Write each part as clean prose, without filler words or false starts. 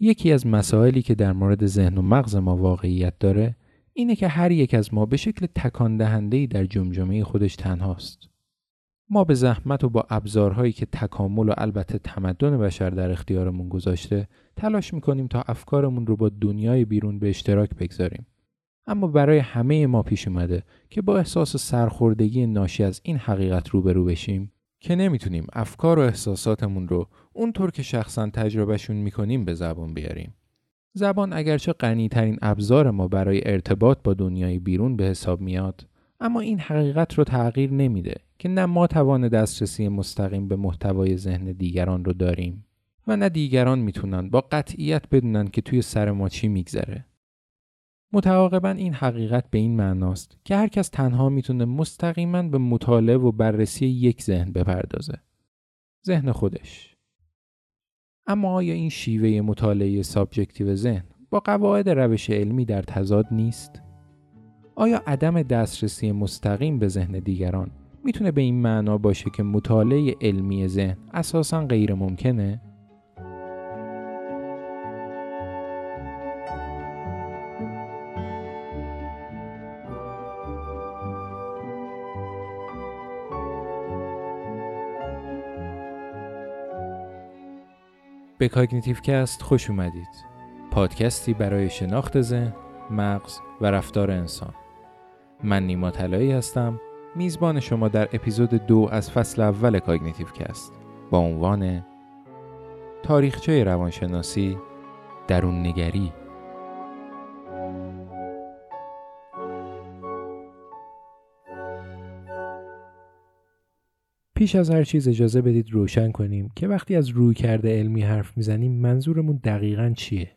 یکی از مسائلی که در مورد ذهن و مغز ما واقعیت داره اینه که هر یک از ما به شکل تکان دهنده‌ای در جمجمه خودش تنهاست. ما به زحمت و با ابزارهایی که تکامل و البته تمدن بشر در اختیارمون گذاشته تلاش میکنیم تا افکارمون رو با دنیای بیرون به اشتراک بگذاریم. اما برای همه ما پیش اومده که با احساس سرخوردگی ناشی از این حقیقت روبرو بشیم که نمیتونیم افکار و احساساتمون رو اونطور که شخصاً تجربهشون میکنیم به زبان بیاریم. زبان اگرچه غنی‌ترین ابزار ما برای ارتباط با دنیای بیرون به حساب میاد، اما این حقیقت رو تغییر نمیده که نه ما توان دسترسی مستقیم به محتوای ذهن دیگران رو داریم و نه دیگران میتونن با قطعیت بدونن که توی سر ما چی میگذره. متعاقباً این حقیقت به این معناست که هر کس تنها میتونه مستقیماً به مطالعه و بررسی یک ذهن بپردازه، ذهن خودش. اما آیا این شیوه مطالعه سابجکتیو ذهن با قواعد روش علمی در تضاد نیست؟ آیا عدم دسترسی مستقیم به ذهن دیگران میتونه به این معنا باشه که مطالعه علمی ذهن اساساً غیر ممکنه؟ به کاگنیتیو کست خوش اومدید. پادکستی برای شناخت ذهن، مغز و رفتار انسان. من نیما طلایی هستم، میزبان شما در اپیزود 2 از فصل اول کاگنیتیو کست با عنوان تاریخچه روانشناسی، درون نگری. پیش از هر چیز اجازه بدید روشن کنیم که وقتی از رویکرد علمی حرف میزنیم منظورمون دقیقاً چیه؟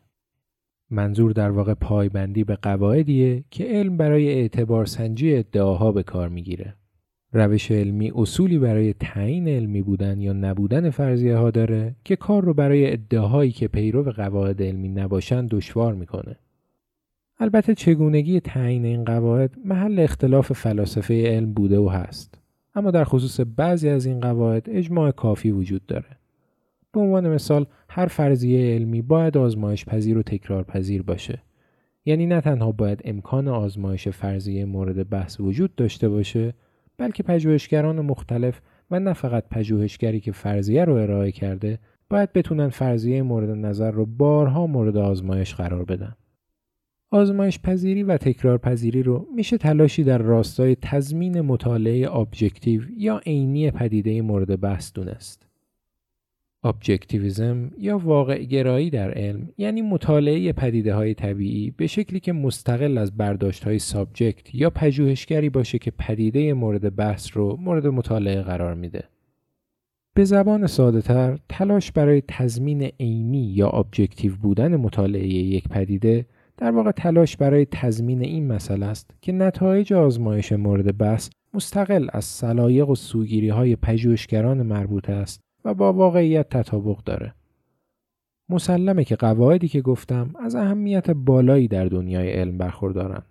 منظور در واقع پایبندی به قواعدیه که علم برای اعتبارسنجی ادعاها به کار میگیره. روش علمی اصولی برای تعیین علمی بودن یا نبودن فرضیه ها داره که کار رو برای ادعاهایی که پیرو به قواعد علمی نباشن دشوار میکنه. البته چگونگی تعیین این قواعد محل اختلاف فلاسفه علم بوده و هست. اما در خصوص بعضی از این قواعد اجماع کافی وجود داره. به عنوان مثال هر فرضیه علمی باید آزمایش پذیر و تکرار پذیر باشه. یعنی نه تنها باید امکان آزمایش فرضیه مورد بحث وجود داشته باشه، بلکه پژوهشگران مختلف و نه فقط پژوهشگری که فرضیه رو ارائه کرده، باید بتونن فرضیه مورد نظر رو بارها مورد آزمایش قرار بدن. آزمایش پذیری و تکرار پذیری رو میشه تلاشی در راستای تضمین مطالعه ابجکتیو یا عینی پدیده مورد بحث دونست. ابجکتیویسم یا واقع گرایی در علم یعنی مطالعه پدیده‌های طبیعی به شکلی که مستقل از برداشت‌های سابجکت یا پژوهشگری باشه که پدیده مورد بحث رو مورد مطالعه قرار میده. به زبان ساده‌تر، تلاش برای تضمین عینی یا ابجکتیو بودن مطالعه یک پدیده در واقع تلاش برای تضمین این مسئله است که نتایج آزمایش مورد بحث مستقل از سلایق و سوگیری‌های پژوهشگران مربوطه است و با واقعیت تطابق داره. مسلمه که قواعدی که گفتم از اهمیت بالایی در دنیای علم برخوردارن،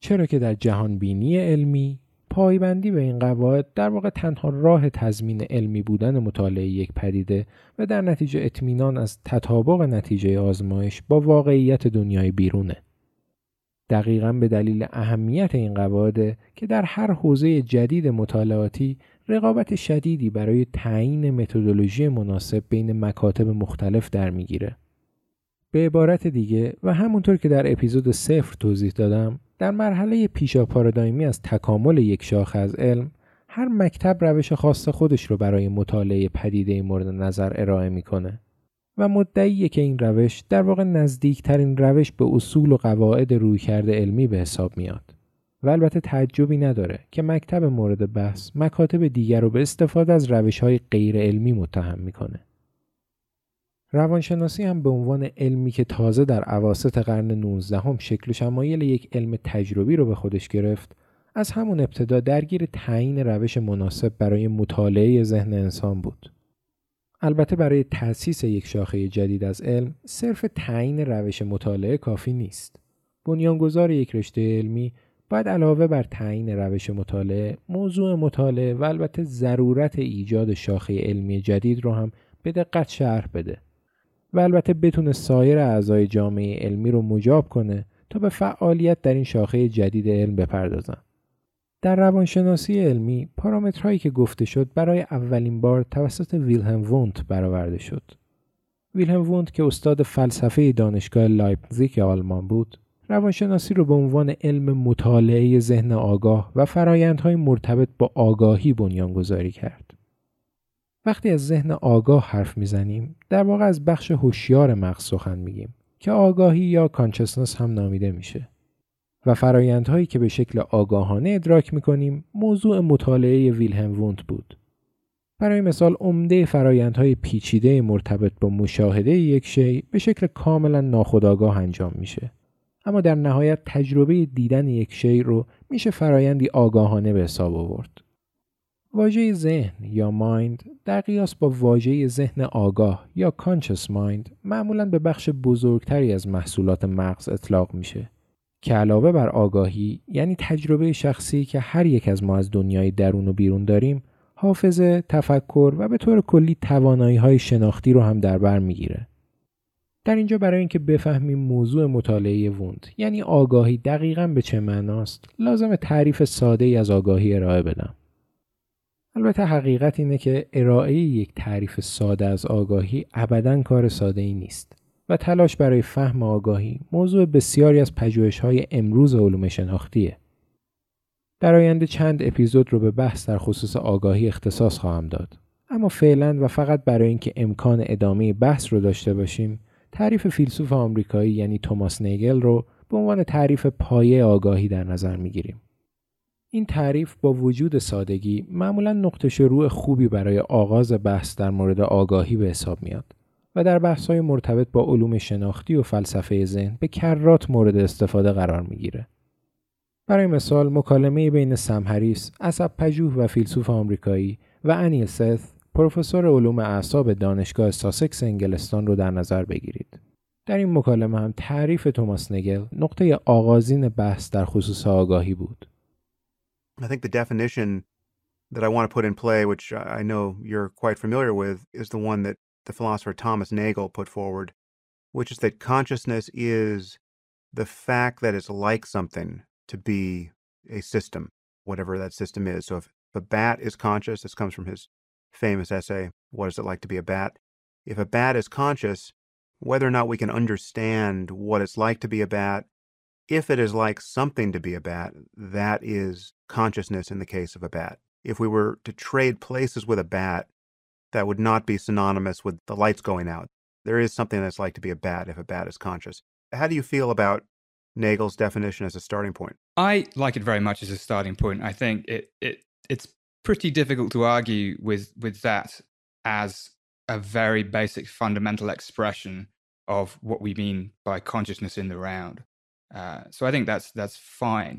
چرا که در جهان بینی علمی پایبندی به این قواعد در واقع تنها راه تضمین علمی بودن مطالعه یک پدیده و در نتیجه اطمینان از تطابق نتیجه آزمایش با واقعیت دنیای بیرونه. دقیقاً به دلیل اهمیت این قواعد که در هر حوزه جدید مطالعاتی رقابت شدیدی برای تعیین متدولوژی مناسب بین مکاتب مختلف در میگیره. به عبارت دیگه و همونطور که در اپیزود 0 توضیح دادم، در مرحله پیشا پارادایمی از تکامل یک شاخه از علم، هر مکتب روش خاص خودش رو برای مطالعه پدیده مورد نظر ارائه میکنه و مدعیه که این روش در واقع نزدیکترین روش به اصول و قواعد رویکرد علمی به حساب میاد. و البته تعجبی نداره که مکتب مورد بحث مکاتب دیگر رو به استفاده از روش‌های غیر علمی متهم میکنه. روانشناسی هم به عنوان علمی که تازه در اواسط قرن 19 هم شکل و شمایل یک علم تجربی رو به خودش گرفت، از همون ابتدا درگیر تعیین روش مناسب برای مطالعه ذهن انسان بود. البته برای تأسیس یک شاخه جدید از علم صرف تعیین روش مطالعه کافی نیست. بنیانگذار یک رشته علمی باید علاوه بر تعیین روش مطالعه، موضوع مطالعه و البته ضرورت ایجاد شاخه علمی جدید رو هم به دقت شرح بده. و البته بتونه سایر اعضای جامعه علمی رو مجاب کنه تا به فعالیت در این شاخه جدید علم بپردازن. در روانشناسی علمی پارامترهایی که گفته شد برای اولین بار توسط ویلهلم وونت برآورده شد. ویلهلم وونت که استاد فلسفه دانشگاه لایپزیگ آلمان بود، روانشناسی رو به عنوان علم مطالعه ذهن آگاه و فرایندهای مرتبط با آگاهی بنیانگذاری کرد. وقتی از ذهن آگاه حرف میزنیم، در واقع از بخش هوشیار مغز سخن میگیم که آگاهی یا کانشسنس هم نامیده میشه. و فرایندهایی که به شکل آگاهانه ادراک میکنیم موضوع مطالعه ویلهلم وونت بود. برای مثال عمده فرایندهای پیچیده مرتبط با مشاهده یک شی به شکل کاملا ناخودآگاه انجام میشه. اما در نهایت تجربه دیدن یک شی رو میشه فرایندی آگاهانه به حساب آورد. واژه ذهن یا مایند در قیاس با واژه ذهن آگاه یا کانشس مایند معمولاً به بخش بزرگتری از محصولات مغز اطلاق میشه که علاوه بر آگاهی، یعنی تجربه شخصی که هر یک از ما از دنیای درون و بیرون داریم، حافظه، تفکر و به طور کلی توانایی‌های شناختی رو هم در بر میگیره. در اینجا برای اینکه بفهمیم موضوع مطالعه وونت یعنی آگاهی دقیقاً به چه معناست، لازم تعریف ساده‌ای از آگاهی ارائه بدم. البته حقیقت اینه که ارائه یک تعریف ساده از آگاهی ابداً کار ساده‌ای نیست و تلاش برای فهم آگاهی موضوع بسیاری از پژوهش‌های امروز علوم شناختیه. در آینده چند اپیزود رو به بحث در خصوص آگاهی اختصاص خواهم داد، اما فعلاً و فقط برای اینکه امکان ادامه بحث رو داشته باشیم، تعریف فیلسوف آمریکایی یعنی توماس نگل رو به عنوان تعریف پایه آگاهی در نظر می‌گیریم. این تعریف با وجود سادگی معمولاً نقطه شروع خوبی برای آغاز بحث در مورد آگاهی به حساب میاد و در بحث‌های مرتبط با علوم شناختی و فلسفه ذهن به کرات مورد استفاده قرار می‌گیره. برای مثال مکالمه بین سم هریس، عصب‌پژوه و فیلسوف آمریکایی، و انیل سث، پروفسور علوم اعصاب دانشگاه ساسکس انگلستان رو در نظر بگیرید. در این مکالمه هم تعریف توماس نگل نقطه آغازین بحث در خصوص آگاهی بود. I think the definition that I want to put in play, which I know you're quite familiar with, is the one that the philosopher Thomas Nagel put forward, which is that consciousness is the fact that it's like something to be a system, whatever that system is. So if a bat is conscious, this comes from his famous essay, What Is It Like to Be a Bat? If a bat is conscious, whether or not we can understand what it's like to be a bat, if it is like something to be a bat, that is consciousness in the case of a bat. If we were to trade places with a bat, that would not be synonymous with the lights going out. There is something that's like to be a bat if a bat is conscious. How do you feel about Nagel's definition as a starting point? I like it very much as a starting point. I think it's pretty difficult to argue with that as a very basic fundamental expression of what we mean by consciousness in the round. So I think that's fine.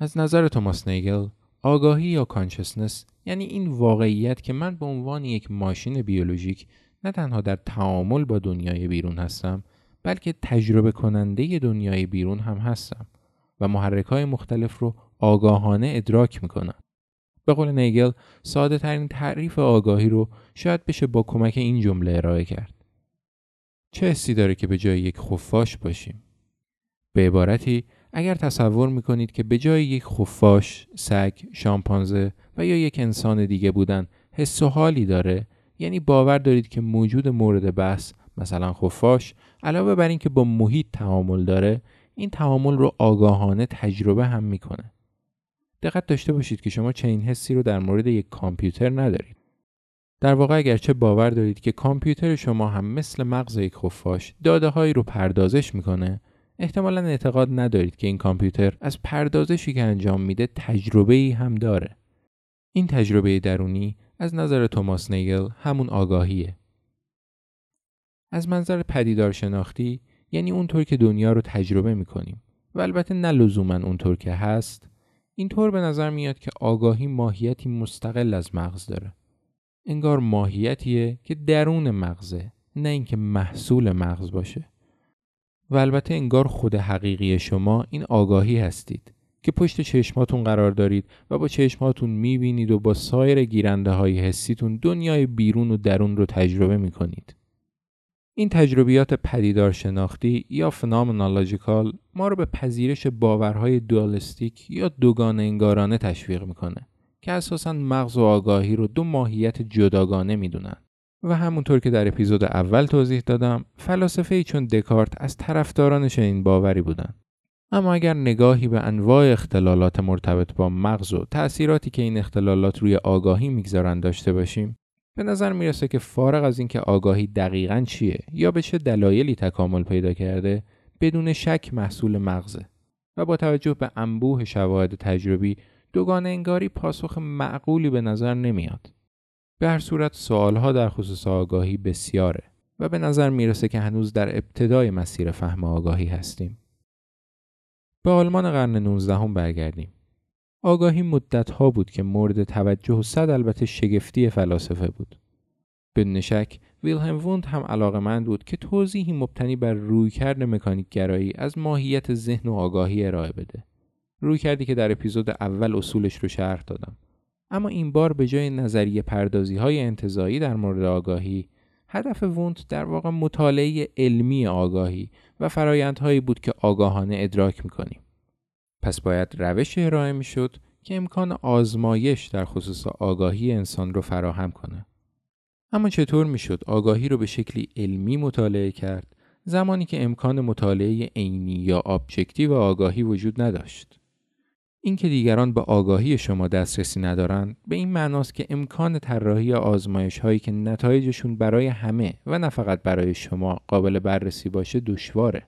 از نظر توماس نیگل، آگاهی یا کانشسنس یعنی این واقعیت که من به عنوان یک ماشین بیولوژیک نه تنها در تعامل با دنیای بیرون هستم، بلکه تجربه کننده دنیای بیرون هم هستم و محرک‌های مختلف رو آگاهانه ادراک می‌کنم. به قول نیگل، ساده ترین تعریف آگاهی رو شاید بشه با کمک این جمله ارائه کرد. چه حسی داره که به جای یک خفاش باشیم؟ به عبارتی، اگر تصور میکنید که به جای یک خفاش، سگ، شامپانزه و یا یک انسان دیگه بودن حس و حالی داره، یعنی باور دارید که موجود مورد بحث، مثلا خفاش، علاوه بر این که با محیط تعامل داره، این تعامل رو آگاهانه تجربه هم میکنه. دقت داشته باشید که شما چنین حسی رو در مورد یک کامپیوتر ندارید. در واقع اگرچه باور دارید که کامپیوتر شما هم مثل مغز یک خفاش داده‌هایی رو پردازش میکنه، احتمالاً اعتقاد ندارید که این کامپیوتر از پردازشی که انجام میده تجربه‌ای هم داره. این تجربه درونی از نظر توماس نیگل همون آگاهیه. از منظر پدیدارشناختی یعنی اونطور که دنیا رو تجربه میکنیم و البته نه لزوماً اونطور که هست. اینطور به نظر میاد که آگاهی ماهیتی مستقل از مغز داره. انگار ماهیتیه که درون مغزه، نه اینکه محصول مغز باشه. و البته انگار خود حقیقی شما این آگاهی هستید که پشت چشماتون قرار دارید و با چشماتون میبینید و با سایر گیرنده های حسیتون دنیای بیرون و درون رو تجربه میکنید. این تجربیات پدیدارشناختی یا فنومنولوژیکال ما رو به پذیرش باورهای دوالستیک یا دوگانه انگارانه تشویق میکنه که اساساً مغز و آگاهی رو دو ماهیت جداگانه میدونن. و همونطور که در اپیزود اول توضیح دادم، فلاسفه‌ای چون دکارت از طرفداران این باوری بودن. اما اگر نگاهی به انواع اختلالات مرتبط با مغز و تأثیراتی که این اختلالات روی آگاهی میگذارن داشته باشیم، به نظر میرسه که فارغ از اینکه آگاهی دقیقاً چیه یا به چه دلایلی تکامل پیدا کرده، بدون شک محصول مغزه. و با توجه به انبوه شواهد تجربی، دوگانه انگاری پاسخ معقولی به نظر نمیاد. به هر صورت سوالها در خصوص آگاهی بسیاره و به نظر میرسه که هنوز در ابتدای مسیر فهم آگاهی هستیم. به آلمان قرن 19 هم برگردیم. آگاهی مدت‌ها بود که مورد توجه و صد البته شگفتی فلاسفه بود. بدون شک ویلهلم ووند هم علاقه‌مند بود که توضیحی مبتنی بر رویکرد مکانیک‌گرایی از ماهیت ذهن و آگاهی ارائه بده. رویکردی که در اپیزود اول اصولش رو شرح دادم. اما این بار به جای نظریه پردازی‌های انتزاعی در مورد آگاهی، هدف ووند در واقع مطالعه علمی آگاهی و فرایندهایی بود که آگاهانه ادراک می‌کنیم. پس باید روش ارائه می‌شد که امکان آزمایش در خصوص آگاهی انسان رو فراهم کنه. اما چطور می‌شد آگاهی رو به شکلی علمی مطالعه کرد زمانی که امکان مطالعه عینی یا ابجکتیو آگاهی وجود نداشت؟ این که دیگران به آگاهی شما دسترسی ندارند به این معناست که امکان طراحی آزمایش‌هایی که نتایجشون برای همه و نه فقط برای شما قابل بررسی باشه دشواره.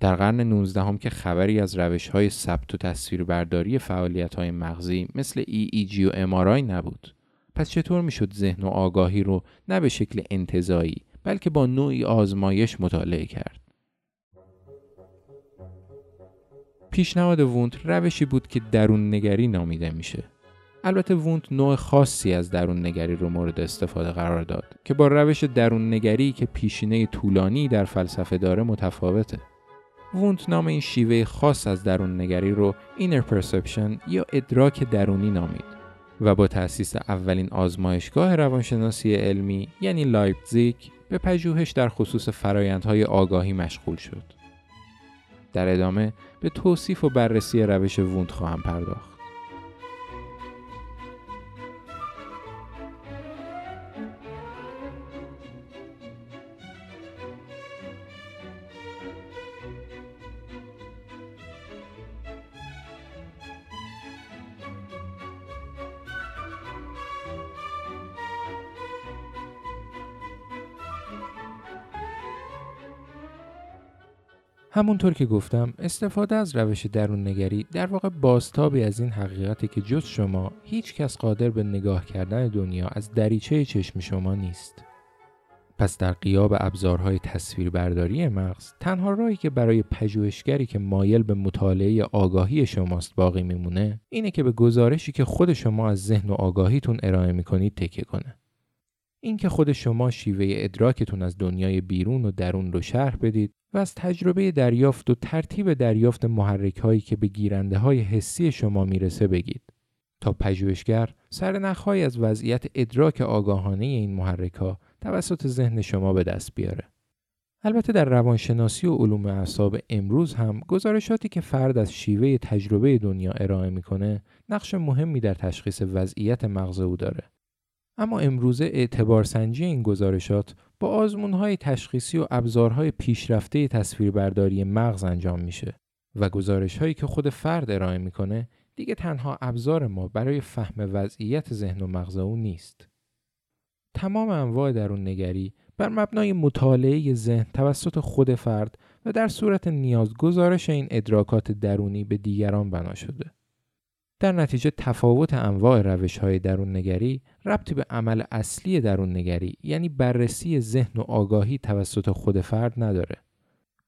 در قرن 19 هم که خبری از روش‌های ثبت و تصویربرداری فعالیت‌های مغزی مثل EEG و MRI نبود، پس چطور میشد ذهن و آگاهی رو نه به شکل انتزاعی بلکه با نوعی آزمایش مطالعه کرد؟ پیشنهاد ووند روشی بود که درون نگری نامیده میشه. البته ووند نوع خاصی از درون نگری رو مورد استفاده قرار داد که با روش درون نگری که پیشینه طولانی در فلسفه داره متفاوته. ووند نام این شیوه خاص از درون نگری رو inner perception یا ادراک درونی نامید و با تأسیس اولین آزمایشگاه روانشناسی علمی یعنی لایپزیگ به پژوهش در خصوص فرایندهای آگاهی مشغول شد. در ادامه به توصیف و بررسی روش ووند خواهم پرداخت. همونطور که گفتم، استفاده از روش درون نگری در واقع بازتابی از این حقیقته که جز شما هیچ کس قادر به نگاه کردن دنیا از دریچه چشم شما نیست. پس در غیاب ابزارهای تصویربرداری مغز، تنها راهی که برای پژوهشگری که مایل به مطالعه آگاهی شماست باقی میمونه، اینه که به گزارشی که خود شما از ذهن و آگاهیتون ارائه میکنید تکیه کنه. اینکه خود شما شیوه ادراکتون از دنیای بیرون و درون رو شرح بدید و از تجربه دریافت و ترتیب دریافت محرک‌هایی که به گیرنده‌های حسی شما میرسه بگید تا پژوهشگر سرنخ‌هایی از وضعیت ادراک آگاهانه این محرک‌ها توسط ذهن شما به دست بیاره. البته در روانشناسی و علوم اعصاب امروز هم گزارشاتی که فرد از شیوه تجربه دنیا ارائه می‌کنه نقش مهمی در تشخیص وضعیت مغز او داره. اما امروزه اعتبارسنجی این گزارشات با آزمون‌های تشخیصی و ابزارهای پیشرفته تصویربرداری مغز انجام میشه و گزارش‌هایی که خود فرد ارائه میکنه دیگه تنها ابزار ما برای فهم وضعیت ذهن و مغز او نیست. تمام انواع درون نگری بر مبنای مطالعه ذهن توسط خود فرد و در صورت نیاز گزارش این ادراکات درونی به دیگران بنا شده. در نتیجه تفاوت انواع روش‌های درون نگری ربطی به عمل اصلی درون نگری یعنی بررسی ذهن و آگاهی توسط خود فرد نداره،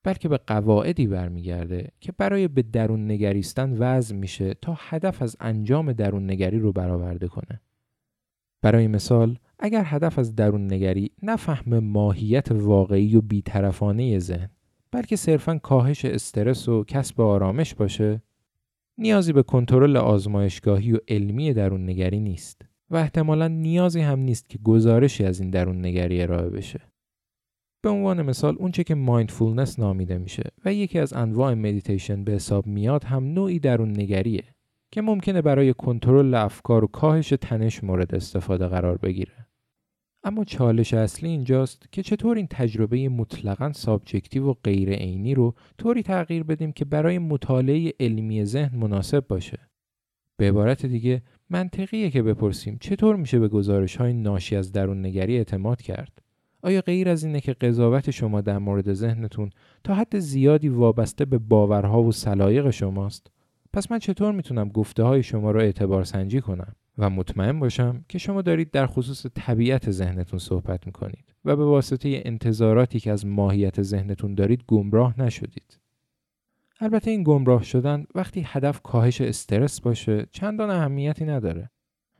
بلکه به قواعدی برمیگرده که برای به درون نگریستن وضع میشه تا هدف از انجام درون نگری رو برآورده کنه. برای مثال، اگر هدف از درون نگری نه فهم ماهیت واقعی و بی‌طرفانه ذهن، بلکه صرفاً کاهش استرس و کسب آرامش باشه، نیازی به کنترل آزمایشگاهی و علمی درون نگری نیست و احتمالاً نیازی هم نیست که گزارشی از این درون نگری ارائه بشه. به عنوان مثال اونچه که مایندفولنس نامیده میشه و یکی از انواع مدیتیشن به حساب میاد هم نوعی درون نگریه که ممکنه برای کنترل افکار و کاهش تنش مورد استفاده قرار بگیره. اما چالش اصلی اینجاست که چطور این تجربه مطلقاً سابجکتیو و غیر عینی رو طوری تغییر بدیم که برای مطالعه علمی ذهن مناسب باشه. به عبارت دیگه منطقیه که بپرسیم چطور میشه به گزارش‌های ناشی از درون نگری اعتماد کرد؟ آیا غیر از اینه که قضاوت شما در مورد ذهنتون تا حد زیادی وابسته به باورها و سلایق شماست؟ پس من چطور میتونم گفته‌های شما رو اعتبار سنجی کنم و مطمئن باشم که شما دارید در خصوص طبیعت ذهنتون صحبت میکنید و به واسطه انتظاراتی که از ماهیت ذهنتون دارید گمراه نشدید؟ البته این گمراه شدن وقتی هدف کاهش استرس باشه چندان اهمیتی نداره.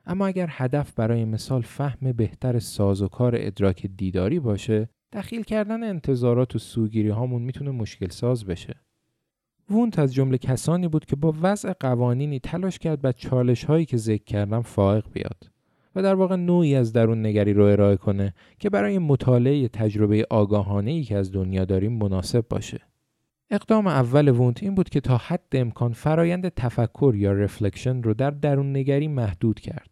اما اگر هدف برای مثال فهم بهتر سازوکار ادراک دیداری باشه، دخیل کردن انتظارات و سوگیری هامون میتونه مشکل ساز بشه. وونت از جمله کسانی بود که با وضع قوانینی تلاش کرد با چالش هایی که ذکر کردم فائق بیاد و در واقع نوعی از درون نگری رو ارائه کنه که برای مطالعه تجربه آگاهانه‌ای که از دنیا داریم مناسب باشه. اقدام اول وونت این بود که تا حد امکان فرایند تفکر یا رفلکشن رو در درون نگری محدود کرد.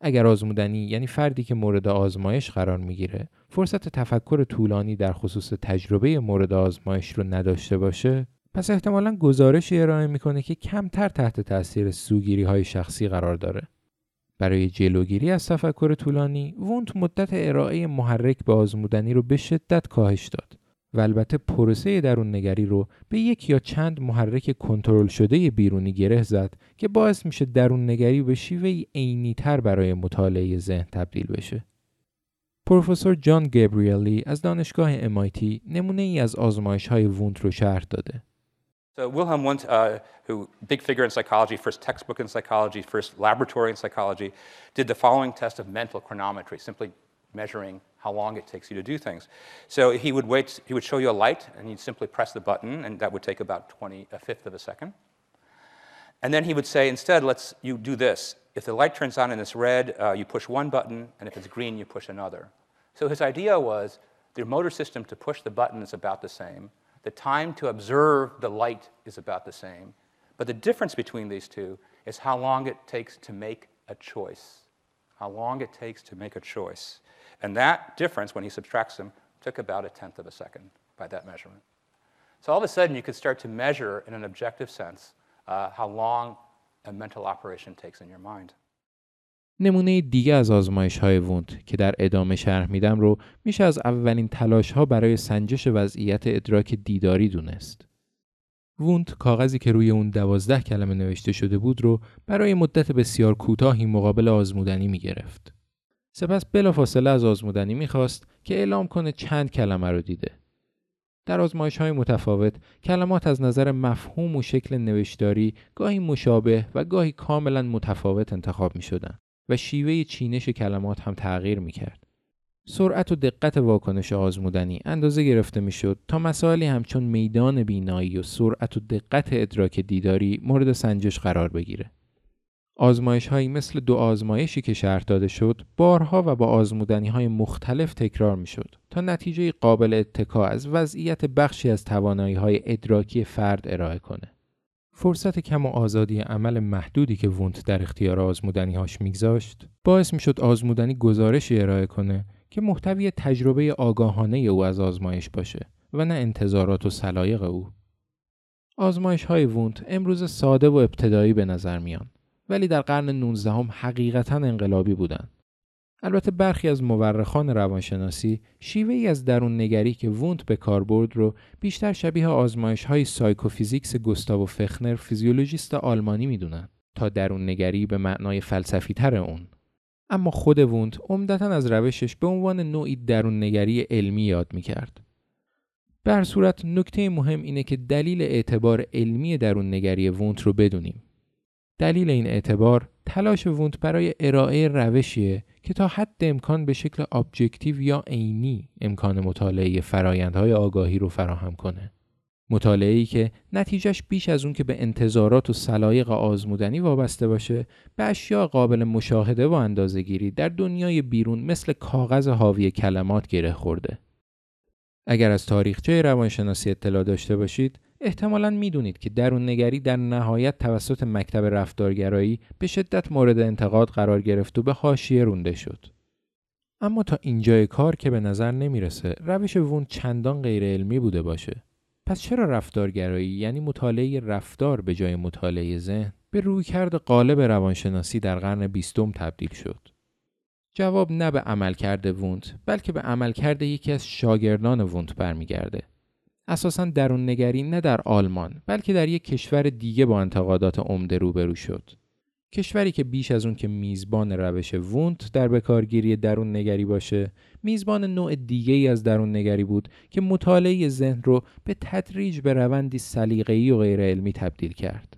اگر آزمودنی یعنی فردی که مورد آزمایش قرار میگیره فرصت تفکر طولانی در خصوص تجربه مورد آزمایش رو نداشته باشه، پس احتمالاً گزارشی ارائه میکنه که کمتر تحت تأثیر سوگیری‌های شخصی قرار داره. برای جلوگیری از تفکر طولانی، وونت مدت ارائه محرک به آزمودنی رو به شدت کاهش داد و البته پروسه درون نگری رو به یک یا چند محرک کنترل شده بیرونی گره زد که باعث میشه درون نگری به شیوهی عینی‌تر برای مطالعه ذهن تبدیل بشه. پروفسور جان گابریلی از دانشگاه MIT نمونه‌ای از آزمایش‌های وونت رو شرح داده. So Wilhelm Wundt, who big figure in psychology, first textbook in psychology, first laboratory in psychology, did the following test of mental chronometry, simply measuring how long it takes you to do things. So he would wait, he would show you a light, and you'd simply press the button, and that would take about a fifth of a second. And then he would say, instead, let's you do this. If the light turns on and it's red, you push one button, and if it's green, you push another. So his idea was the motor system to push the button is about the same. The time to observe the light is about the same, but the difference between these two is how long it takes to make a choice. How long it takes to make a choice. And that difference, when he subtracts them, took about a tenth of a second by that measurement. So all of a sudden, you could start to measure in an objective sense how long a mental operation takes in your mind. نمونه دیگه از آزمایش‌های وونت که در ادامه شرح میدم رو میشه از اولین تلاش‌ها برای سنجش وضعیت ادراک دیداری دونست. وونت کاغذی که روی اون 12 کلمه نوشته شده بود رو برای مدت بسیار کوتاهی مقابل آزمودنی میگرفت. سپس بلافاصله از آزمودنی میخواست که اعلام کنه چند کلمه رو دیده. در آزمایش‌های متفاوت، کلمات از نظر مفهوم و شکل نوشتاری گاهی مشابه و گاهی کاملاً متفاوت انتخاب می‌شدند و شیوه چینش کلمات هم تغییر میکرد. سرعت و دقت واکنش آزمودنی اندازه گرفته میشد تا مسائلی همچون میدان بینایی و سرعت و دقت ادراک دیداری مورد سنجش قرار بگیره. آزمایش هایی مثل دو آزمایشی که شرح داده شد، بارها و با آزمودنی های مختلف تکرار میشد تا نتیجه قابل اتکا از وضعیت بخشی از توانایی های ادراکی فرد ارائه کنه. فرصت کم و آزادی عمل محدودی که وونت در اختیار آزمودنی‌هاش می‌گذاشت، باعث می‌شد آزمودنی گزارشی ارائه کنه که محتوی تجربه آگاهانه او از آزمایش باشه و نه انتظارات و سلایق او. آزمایش‌های وونت امروز ساده و ابتدایی به نظر میان، ولی در قرن 19 حقیقتاً انقلابی بودن. البته برخی از مورخان روانشناسی شیوه‌ای از درون نگری که وونت به کار برد رو بیشتر شبیه آزمایش‌های سایکوفیزیکس گوستاو فخنر، فیزیولوژیست آلمانی می‌دونن تا درون نگری به معنای فلسفی‌تر اون. اما خود وونت عمدتاً از روشش به عنوان نوعی درون نگری علمی یاد می‌کرد. به هر صورت نکته مهم اینه که دلیل اعتبار علمی درون نگری وونت رو بدونیم. دلیل این اعتبار تلاش وونت برای ارائه روشیه که تا حد امکان به شکل ابجکتیو یا عینی امکان مطالعه فرایندهای آگاهی رو فراهم کنه. مطالعه‌ای که نتیجهش بیش از اون که به انتظارات و سلایق آزمودنی وابسته باشه، به اشیاء قابل مشاهده و اندازه‌گیری در دنیای بیرون مثل کاغذ حاوی کلمات گره خورده. اگر از تاریخچه روانشناسی اطلاع داشته باشید، احتمالاً میدونید که درون‌نگری در نهایت توسط مکتب رفتارگرایی به شدت مورد انتقاد قرار گرفت و به حاشیه رانده شد. اما تا اینجای کار که به نظر نمیرسه روش ووند چندان غیر علمی بوده باشه. پس چرا رفتارگرایی، یعنی مطالعه رفتار به جای مطالعه ذهن، به رویکرد غالب روانشناسی در قرن 20 تبدیل شد؟ جواب نه به عملکرد ووند، بلکه به عملکرد یکی از شاگردان ووند برمیگرده. اساساً درون‌نگری نه در آلمان، بلکه در یک کشور دیگه با انتقادات عمده روبرو شد. کشوری که بیش از اون که میزبان روش ووند در بکارگیری درون‌نگری باشه، میزبان نوع دیگه‌ای از درون‌نگری بود که مطالعه ذهن رو به تدریج به روندی سلیقه‌ای و غیرعلمی تبدیل کرد.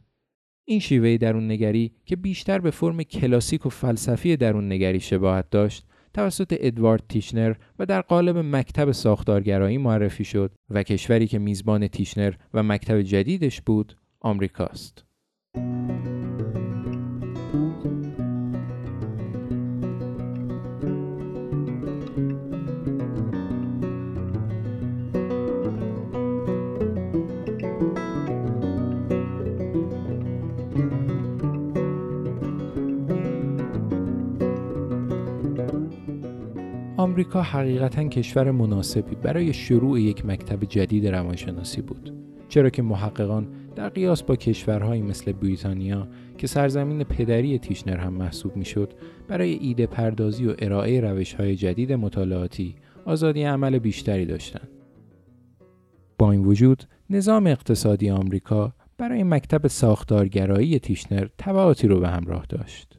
این شیوه درون‌نگری که بیشتر به فرم کلاسیک و فلسفی درون‌نگری شباهت داشت، توسط ادوارد تیچنر و در قالب مکتب ساختارگرایی معرفی شد و کشوری که میزبان تیچنر و مکتب جدیدش بود، آمریکاست. آمریکا حقیقتاً کشور مناسبی برای شروع یک مکتب جدید روانشناسی بود، چرا که محققان در قیاس با کشورهایی مثل بریتانیا که سرزمین پدری تیچنر هم محسوب میشد، برای ایده پردازی و ارائه روش‌های جدید مطالعاتی آزادی عمل بیشتری داشتند. با این وجود نظام اقتصادی آمریکا برای مکتب ساختارگرایی تیچنر تبعاتی رو به همراه داشت.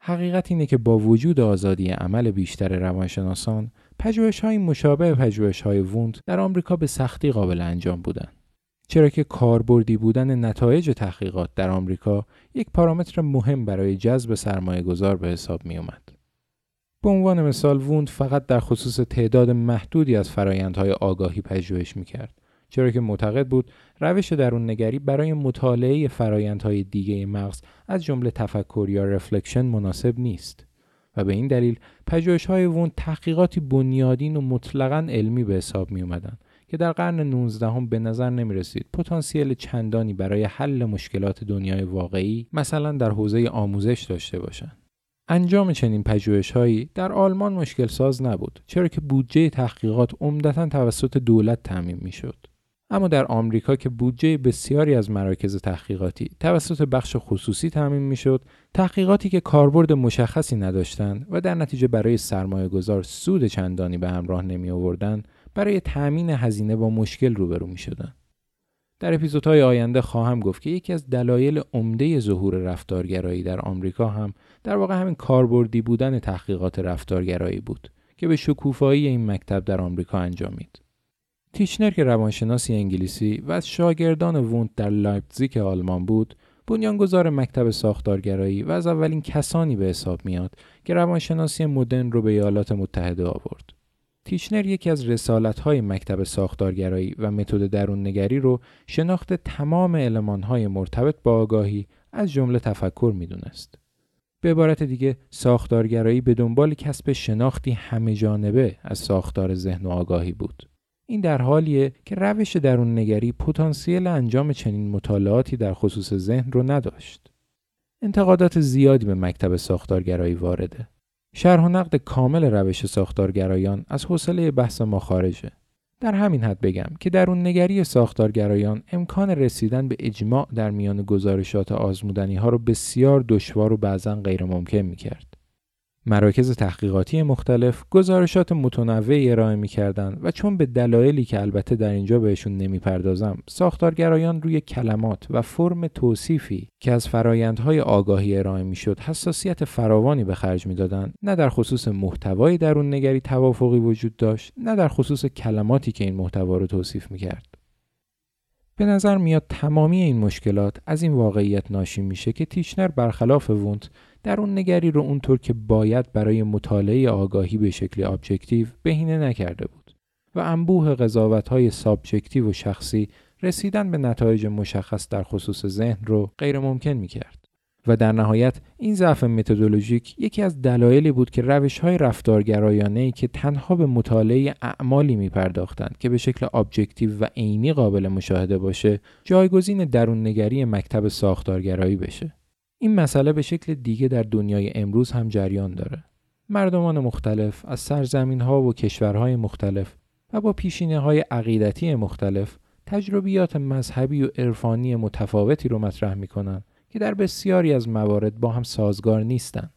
حقیقت اینه که با وجود آزادی عمل بیشتر روانشناسان، پژوهش‌های مشابه پژوهش‌های ووند در آمریکا به سختی قابل انجام بودند، چرا که کاربردی بودن نتایج تحقیقات در آمریکا یک پارامتر مهم برای جذب سرمایه‌گذار به حساب می‌آمد. به عنوان مثال ووند فقط در خصوص تعداد محدودی از فرآیندهای آگاهی پژوهش می‌کرد، چرا که معتقد بود روش درون‌نگری برای مطالعه فرآیندهای دیگه مغز از جمله تفکر یا رفلکشن مناسب نیست و به این دلیل پژوهش‌های ووند تحقیقاتی بنیادین و مطلقاً علمی به حساب می‌آمدند که در قرن 19 به نظر نمی‌رسید پتانسیل چندانی برای حل مشکلات دنیای واقعی مثلا در حوزه آموزش داشته باشند. انجام چنین پژوهش‌هایی در آلمان مشکل ساز نبود، چرا که بودجه تحقیقات عمدتاً توسط دولت تأمین می‌شد. اما در آمریکا که بودجه بسیاری از مراکز تحقیقاتی توسط بخش خصوصی تأمین می‌شد، تحقیقاتی که کاربرد مشخصی نداشتند و در نتیجه برای سرمایه‌گذار سود چندانی به همراه نمی‌آوردند، برای تأمین هزینه با مشکل روبرو می‌شدند. در اپیزودهای آینده خواهم گفت که یکی از دلایل عمده ظهور رفتارگرایی در آمریکا هم در واقع همین کاربردی بودن تحقیقات رفتارگرایی بود که به شکوفایی این مکتب در آمریکا انجامید. تیچنر که روانشناسی انگلیسی و از شاگردان ووند در لایپزیگ آلمان بود، بنیانگذار مکتب ساختارگرایی و از اولین کسانی به حساب میاد که روانشناسی مدرن رو به ایالات متحده آورد. تیچنر یکی از رسالت‌های مکتب ساختارگرایی و متد درون‌نگری رو شناخت تمام المان‌های مرتبط با آگاهی از جمله تفکر می‌دونست. به عبارت دیگه ساختارگرایی به دنبال کسب شناختی همه‌جانبه از ساختار ذهن و آگاهی بود. این در حالیه که روش درون‌نگری پتانسیل انجام چنین مطالعاتی در خصوص ذهن رو نداشت. انتقادات زیادی به مکتب ساختارگرایی وارده. شرح و نقد کامل روش ساختارگرایان از حوصله بحث ما خارجه. در همین حد بگم که درون‌نگری ساختارگرایان امکان رسیدن به اجماع در میان گزارشات آزمودنی‌ها رو بسیار دشوار و بعضاً غیر ممکن می‌کرد. مراکز تحقیقاتی مختلف گزارشات متنوعی ارائه می‌کردند و چون به دلایلی که البته در اینجا بهشون نمی‌پردازم، ساختارگرایان روی کلمات و فرم توصیفی که از فرایندهای آگاهی ارائه می‌شد، حساسیت فراوانی به خرج می‌دادند. نه در خصوص محتوای درون‌نگری توافقی وجود داشت، نه در خصوص کلماتی که این محتوا رو توصیف می‌کرد. به نظر میاد تمامی این مشکلات از این واقعیت ناشی میشه که تیچنر برخلاف ووند درون‌نگری رو اونطور که باید برای مطالعه آگاهی به شکل ابجکتیو بهینه نکرده بود و انبوه قضاوت‌های سابجکتیو و شخصی رسیدن به نتایج مشخص در خصوص ذهن رو غیرممکن می‌کرد و در نهایت این ضعف متدولوژیک یکی از دلایلی بود که روش‌های رفتارگرایانه‌ای که تنها به مطالعه اعمالی می‌پرداختند که به شکل ابجکتیو و عینی قابل مشاهده باشه جایگزین درون‌نگری مکتب ساختارگرایی بشه. این مسئله به شکل دیگه در دنیای امروز هم جریان داره. مردمان مختلف از سرزمین‌ها و کشورهای مختلف و با پیشینه‌های عقیدتی مختلف تجربیات مذهبی و عرفانی متفاوتی رو مطرح می‌کنند که در بسیاری از موارد با هم سازگار نیستند.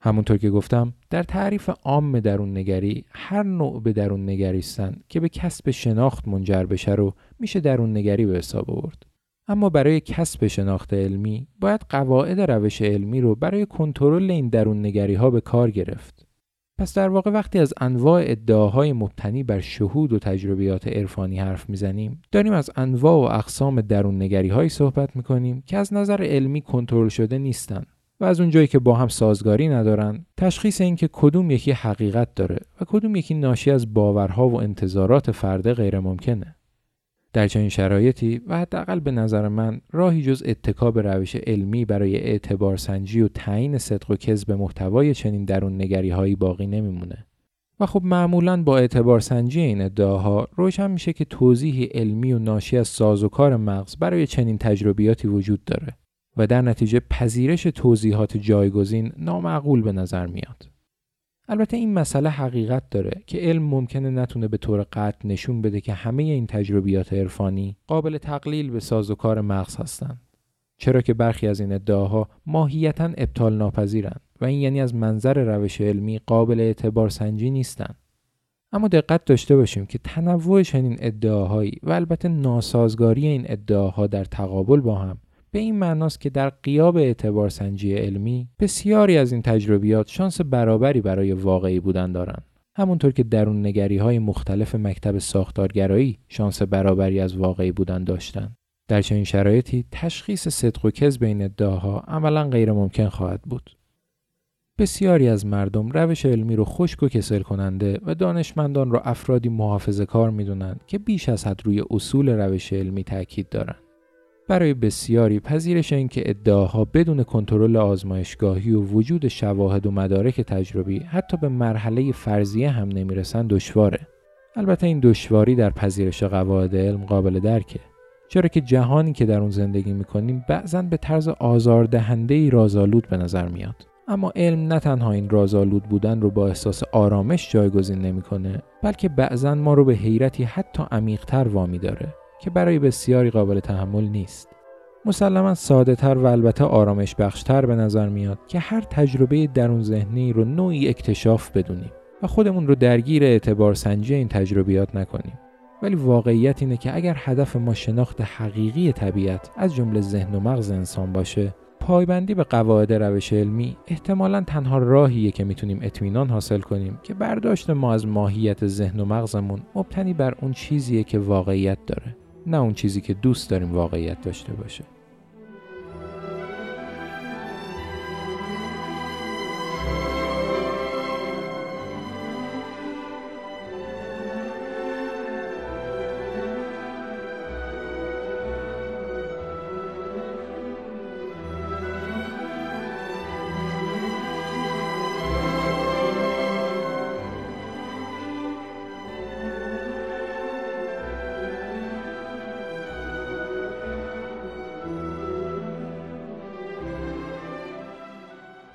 همونطور که گفتم در تعریف عام درون‌نگری هر نوع به درون‌نگریستن که به کسب شناخت منجر بشه رو میشه درون‌نگری به حساب آورد. اما برای کسب شناخت علمی باید قواعد روش علمی رو برای کنترل این درون‌نگری‌ها به کار گرفت. پس در واقع وقتی از انواع ادعاهای مبتنی بر شهود و تجربیات عرفانی حرف میزنیم، داریم از انواع و اقسام درون‌نگری‌هایی صحبت میکنیم که از نظر علمی کنترل شده نیستن و از اونجایی که با هم سازگاری ندارن، تشخیص این که کدوم یکی حقیقت داره و کدوم یکی ناشی از باورها و انتظارات فرد غیر ممکنه. در چنین شرایطی و حداقل به نظر من راهی جز اتکا به روش علمی برای اعتبار سنجی و تعیین صدق و کذب محتوای چنین درون‌نگری‌هایی باقی نمیمونه. و خب معمولاً با اعتبار سنجی این ادعاها روشن میشه که توضیحی علمی و ناشی از سازوکار مغز برای چنین تجربیاتی وجود داره و در نتیجه پذیرش توضیحات جایگزین نامعقول به نظر میاد. البته این مسئله حقیقت داره که علم ممکنه نتونه به طور قطع نشون بده که همه این تجربیات عرفانی قابل تقلیل به سازوکار مغز هستند، چرا که برخی از این ادعاها ماهیتاً ابطال ناپذیرند و این یعنی از منظر روش علمی قابل اعتبار سنجی نیستند. اما دقت داشته باشیم که تنوع چنین ادعاهایی و البته ناسازگاری این ادعاها در تقابل با هم به این معناست که در غیاب اعتبار سنجی علمی بسیاری از این تجربیات شانس برابری برای واقعی بودن دارند، همونطور که درون‌نگری‌های مختلف مکتب ساختارگرایی شانس برابری از واقعی بودن داشتند. در چنین شرایطی تشخیص صدق و کذب این ادعاها عملاً غیر ممکن خواهد بود. بسیاری از مردم روش علمی رو خشک و کسل کننده و دانشمندان رو افرادی محافظه‌کار می‌دونند که بیش از حد روی اصول روش علمی تاکید دارند. برای بسیاری پذیرش این که ادعاها بدون کنترل آزمایشگاهی و وجود شواهد و مدارک تجربی حتی به مرحله فرضیه هم نمیرسن دشواره. البته این دشواری در پذیرش قواعد علم قابل درکه، چرا که جهانی که در اون زندگی میکنیم بعضاً به طرز آزاردهنده‌ای رازآلود به نظر میاد، اما علم نه تنها این رازآلود بودن رو با احساس آرامش جایگزین نمیکنه، بلکه بعضاً ما رو به حیرتی حتی عمیق‌تر وامی داره که برای بسیاری قابل تحمل نیست. مسلماً ساده‌تر و البته آرامش بخشتر به نظر میاد که هر تجربه درون ذهنی رو نوعی اکتشاف بدونیم و خودمون رو درگیر اعتبار سنجی این تجربیات نکنیم. ولی واقعیت اینه که اگر هدف ما شناخت حقیقی طبیعت از جمله ذهن و مغز انسان باشه، پایبندی به قواعد روش علمی احتمالاً تنها راهیه که میتونیم اطمینان حاصل کنیم که برداشت ما از ماهیت ذهن و مغزمون مبتنی بر اون چیزیه که واقعیت داره، نه اون چیزی که دوست داریم واقعیت داشته باشه.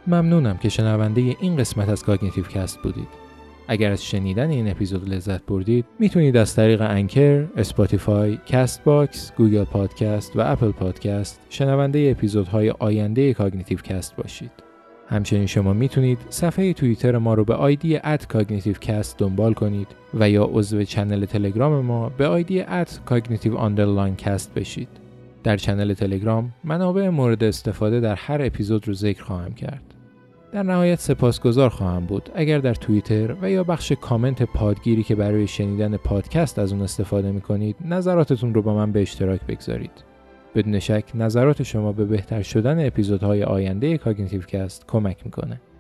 ممنونم که شنونده این قسمت از کاگنیتیو کست بودید. اگر از شنیدن این اپیزود لذت بردید، میتونید از طریق انکر، اسپاتیفای، کست باکس، گوگل پادکست و اپل پادکست شنونده اپیزودهای آینده کاگنیتیو کست باشید. همچنین شما میتونید صفحه توییتر ما رو به آیدی @cognitiveCast دنبال کنید و یا عضو چنل تلگرام ما به آیدی @cognitive_cast بشید. در چنل تلگرام منابع مورد استفاده در هر اپیزود رو ذکر خواهم کرد. در نهایت سپاسگزار خواهم بود اگر در توییتر و یا بخش کامنت پادگیری که برای شنیدن پادکست از اون استفاده می‌کنید نظراتتون رو با من به اشتراک بگذارید. بدون شک نظرات شما به بهتر شدن اپیزودهای آینده کاگنیتیو کست کمک می‌کنه.